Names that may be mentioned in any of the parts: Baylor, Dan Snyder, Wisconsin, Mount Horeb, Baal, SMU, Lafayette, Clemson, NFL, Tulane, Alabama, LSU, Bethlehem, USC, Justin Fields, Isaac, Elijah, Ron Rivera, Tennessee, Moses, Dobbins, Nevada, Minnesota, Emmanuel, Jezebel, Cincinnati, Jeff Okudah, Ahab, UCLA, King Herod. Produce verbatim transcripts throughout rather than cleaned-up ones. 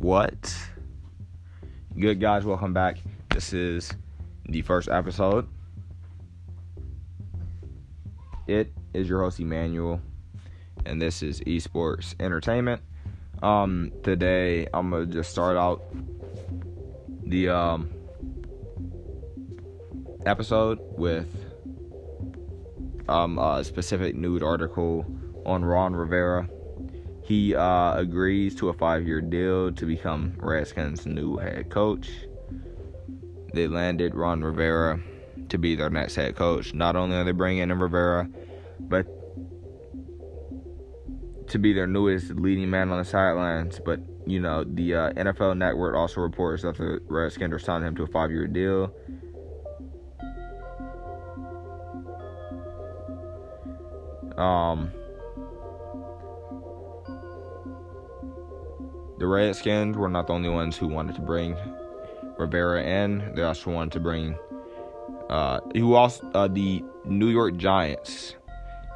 What? Good guys, welcome back. This is the first episode. It is your host Emmanuel, and this is Esports Entertainment. Um, today I'm gonna just start out the um episode with um a specific news article on Ron Rivera. He uh, agrees to a five-year deal to become Redskins' new head coach. They landed Ron Rivera to be their next head coach. Not only are they bringing in Rivera, but to be their newest leading man on the sidelines. But, you know, the uh, N F L Network also reports that the Redskins are signing him to a five-year deal. Um... The Redskins were not the only ones who wanted to bring Rivera in. They also wanted to bring, uh, who also uh, the New York Giants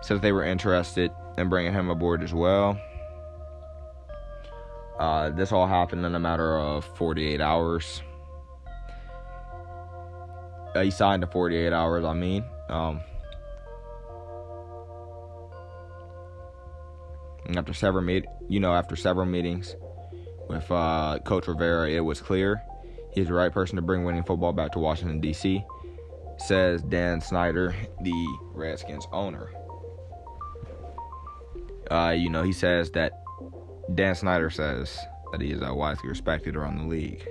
said they were interested in bringing him aboard as well. Uh, this all happened in a matter of forty-eight hours. Uh, he signed in forty-eight hours. I mean, um, and after several meet, you know, after several meetings. With uh, Coach Rivera, it was clear he's the right person to bring winning football back to Washington, D C, says Dan Snyder, the Redskins owner. Uh, you know, he says that Dan Snyder says that he is uh, widely respected around the league.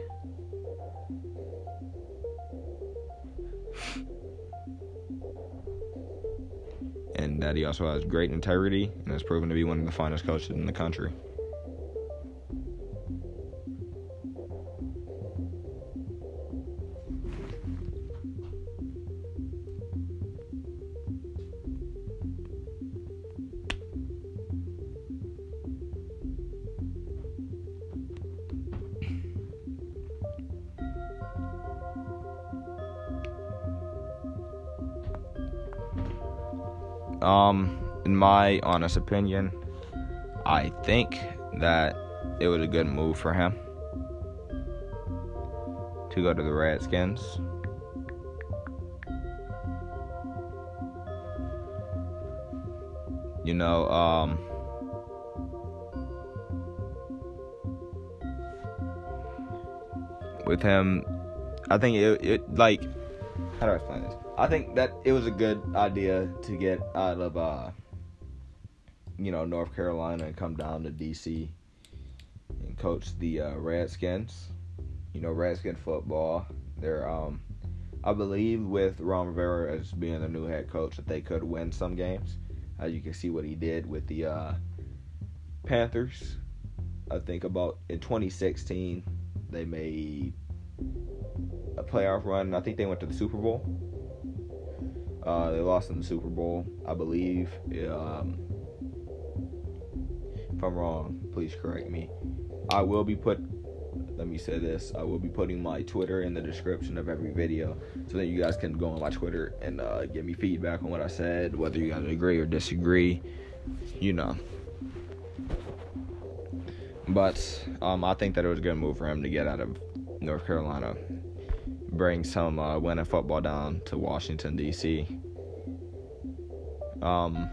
And that he also has great integrity and has proven to be one of the finest coaches in the country. Um, in my honest opinion, I think that it was a good move for him to go to the Redskins. You know, um, with him, I think it, it like, how do I explain this? I think that it was a good idea to get out of, uh, you know, North Carolina and come down to D C and coach the uh, Redskins. You know, Redskin football. They're, um, I believe, with Ron Rivera as being the new head coach, that they could win some games. As you can see what he did with the uh, Panthers. I think about in twenty sixteen, they made a playoff run. I think they went to the Super Bowl. Uh, they lost in the Super Bowl, I believe. Um, if I'm wrong, please correct me. I will be put, let me say this, I will be putting my Twitter in the description of every video so that you guys can go on my Twitter and uh, give me feedback on what I said, whether you guys agree or disagree, you know. But um, I think that it was a good move for him to get out of North Carolina. Bring some uh, winning football down to Washington, D C. Um,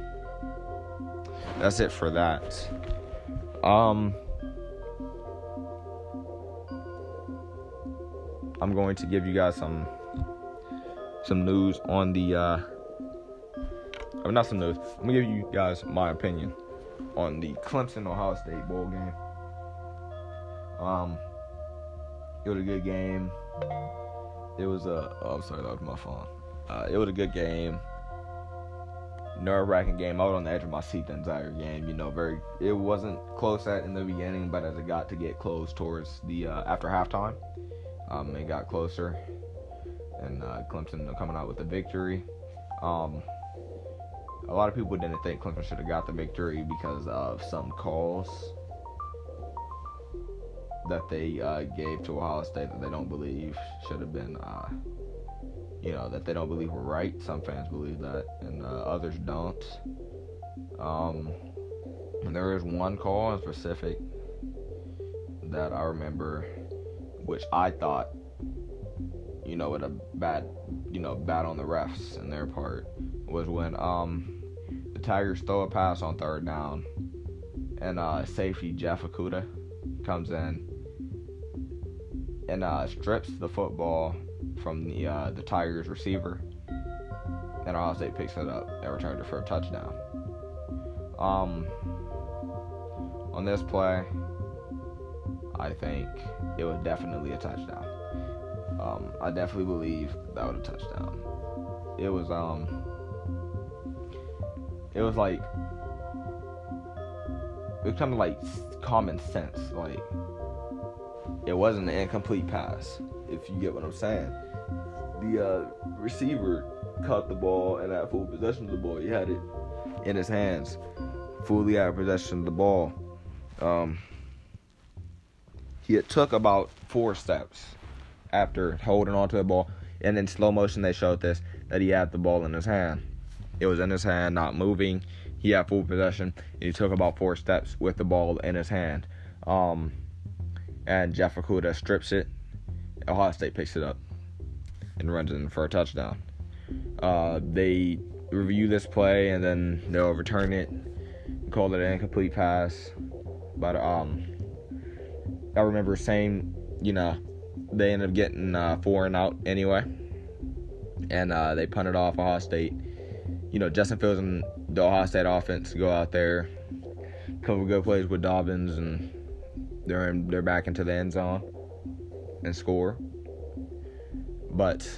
that's it for that. Um, I'm going to give you guys some some news on the. Uh, oh, not some news. I'm gonna give you guys my opinion on the Clemson Ohio State bowl game. Um, it was a good game. It was a... Oh, I'm sorry, that was my phone. Uh, it was a good game. Nerve-wracking game. I was on the edge of my seat the entire game. You know, very... It wasn't close at in the beginning, but as it got to get close towards the... Uh, after halftime, um, it got closer. And uh, Clemson coming out with the victory. Um, a lot of people didn't think Clemson should have got the victory because of some calls that they uh, gave to Ohio State that they don't believe should have been, uh, you know, that they don't believe were right. Some fans believe that, and uh, others don't. Um, and there is one call in specific that I remember, which I thought, you know, at a bad, you know, bad on the refs and their part, was when um the Tigers throw a pass on third down, and uh, safety Jeff Okudah comes in and uh, strips the football from the uh, the Tigers receiver, and Ohio State picks it up and returns it for a touchdown. Um, on this play, I think it was definitely a touchdown. Um, I definitely believe that was a touchdown. It was um, it was like it was kind of like common sense. Like, it wasn't an incomplete pass, if you get what I'm saying. The uh, receiver caught the ball and had full possession of the ball. He had it in his hands, fully had possession of the ball. Um, he it took about four steps after holding onto the ball, and in slow motion they showed this, that he had the ball in his hand. It was in his hand, not moving. He had full possession, and he took about four steps with the ball in his hand. Um, and Jeff Okudah strips it. Ohio State picks it up and runs it in for a touchdown. Uh, they review this play, and then they'll return it, call it an incomplete pass. But um, I remember saying, you know, they ended up getting uh, four and out anyway, and uh, they punted off Ohio State. You know, Justin Fields and the Ohio State offense go out there, a couple good plays with Dobbins, and they're in, they're back into the end zone and score. But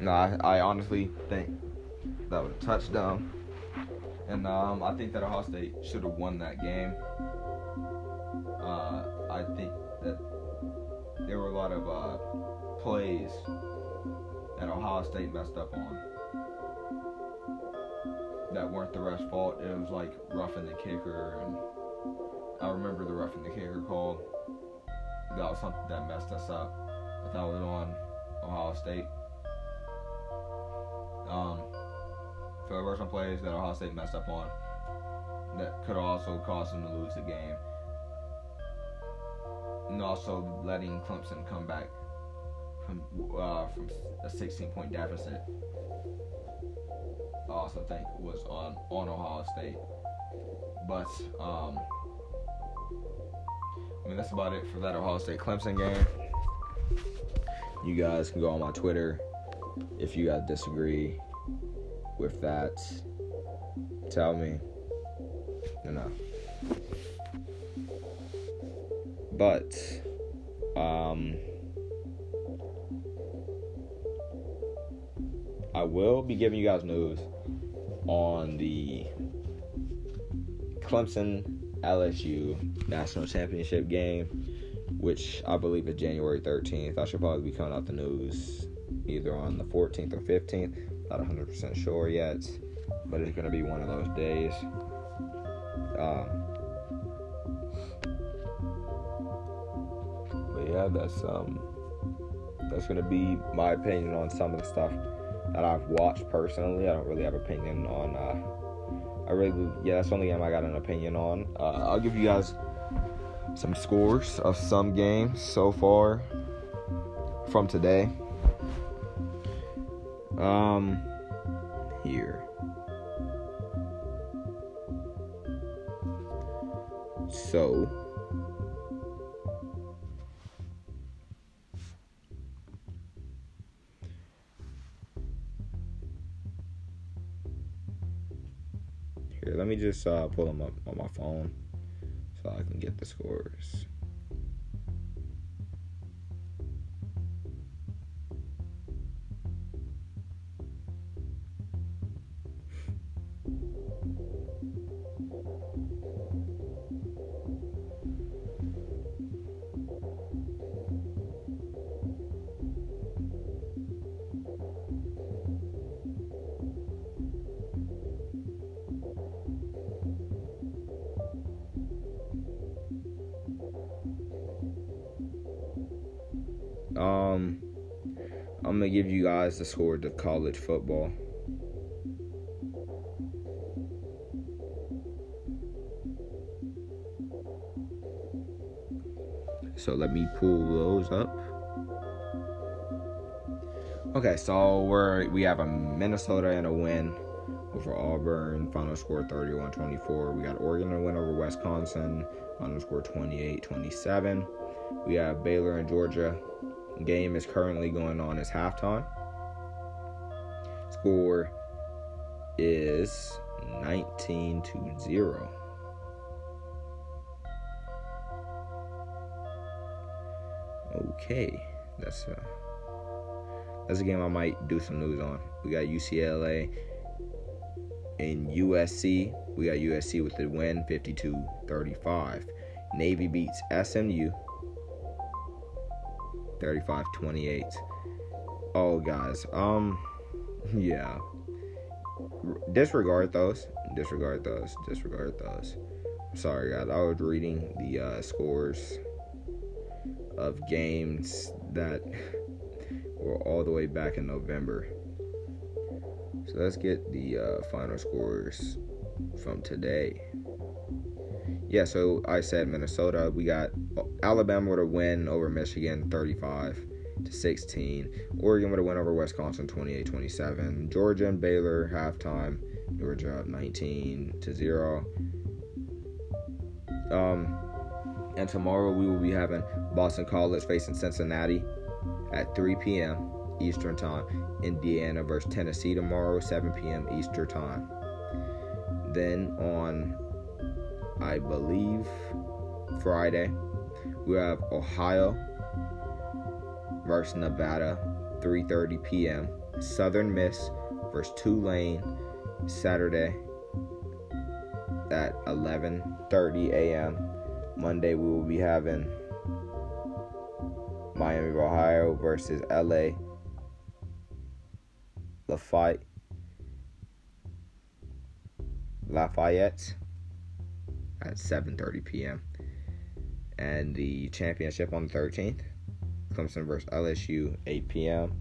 no, I, I honestly think that was a touchdown, and um, I think that Ohio State should have won that game. Uh, I think that there were a lot of uh, plays that Ohio State messed up on that weren't the ref's fault. It was like roughing the kicker, and I remember the roughing the kicker call. That was something that messed us up. I thought it was on Ohio State. Um, so there were some plays that Ohio State messed up on that could also cause them to lose the game, and also letting Clemson come back from uh, from a sixteen-point deficit. I also think was on, on Ohio State, but um, I mean that's about it for that Ohio State Clemson game. You guys can go on my Twitter if you guys disagree with that. Tell me, you know. But um, I will be giving you guys news on the Clemson L S U National Championship game, which I believe is January thirteenth. I should probably be coming out the news either on the fourteenth or fifteenth. Not one hundred percent sure yet, but it's going to be one of those days. Um, but yeah, that's um, that's going to be my opinion on some of the stuff that I've watched personally. I don't really have an opinion on. Uh, I really, yeah, that's the only game I got an opinion on. Uh, I'll give you guys some scores of some games so far from today. Um, here. So, here, let me just uh, pull them up on my phone so I can get the scores. Um, I'm gonna give you guys the score to college football. so let me pull those up. Okay, so we're we have a Minnesota and a win over Auburn, final score thirty-one twenty-four. We got Oregon and a win over Wisconsin, final score twenty-eight twenty-seven. We have Baylor and Georgia. Game is currently going on as halftime. Score is nineteen to zero. Okay, that's a, that's a game I might do some news on. We got U C L A and U S C. We got U S C with the win, fifty-two thirty-five. Navy beats S M U, thirty-five twenty-eight. Oh, guys. Um, yeah. Disregard those. Disregard those. Disregard those. Sorry, guys. I was reading the uh, scores of games that were all the way back in November. So let's get the uh, final scores from today. Yeah, so I said Minnesota. We got Alabama with a win over Michigan, thirty-five to sixteen. Oregon with a win over Wisconsin, twenty-eight twenty-seven. Georgia and Baylor halftime. Georgia up nineteen to zero. Um, and tomorrow we will be having Boston College facing Cincinnati at three p.m. Eastern time. Indiana versus Tennessee tomorrow, seven p.m. Eastern time. Then on, I believe, Friday, we have Ohio versus Nevada, three thirty p.m. Southern Miss versus Tulane, Saturday at eleven thirty a.m. Monday, we will be having Miami of Ohio versus L A Lafayette. Lafayette at seven thirty p.m. And the championship on the thirteenth, Clemson versus L S U, eight p.m.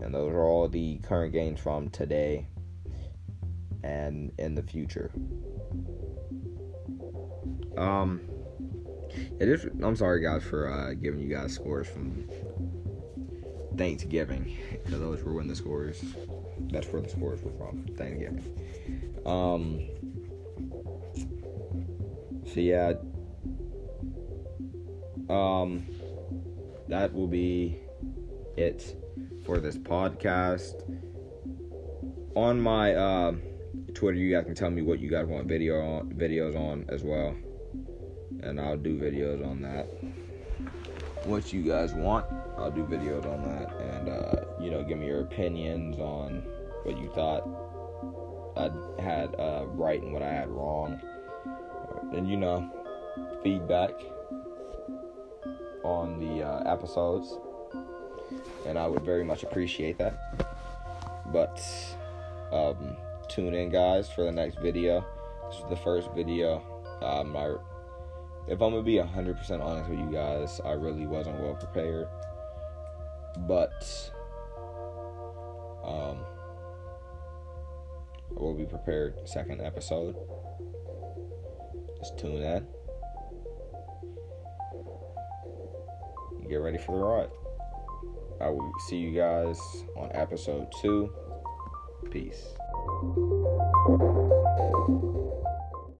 And those are all the current games from today and in the future. Um, it is, I'm sorry, guys, for uh, giving you guys scores from Thanksgiving, because those were when the scores, that's where the scores were from, Thanksgiving. Um, so yeah, um, that will be it for this podcast. On my uh, Twitter, you guys can tell me what you guys want video on, videos on as well, and I'll do videos on that. What you guys want, I'll do videos on that, and uh, you know, give me your opinions on what you thought I had uh, right and what I had wrong, and you know, feedback on the uh, episodes, and I would very much appreciate that. But um, tune in, guys, for the next video. This is the first video. Uh, my, if I'm gonna be one hundred percent honest with you guys, I really wasn't well prepared, but um. I will be prepared second episode. Just tune in. Get ready for the ride. I will see you guys on episode two. Peace.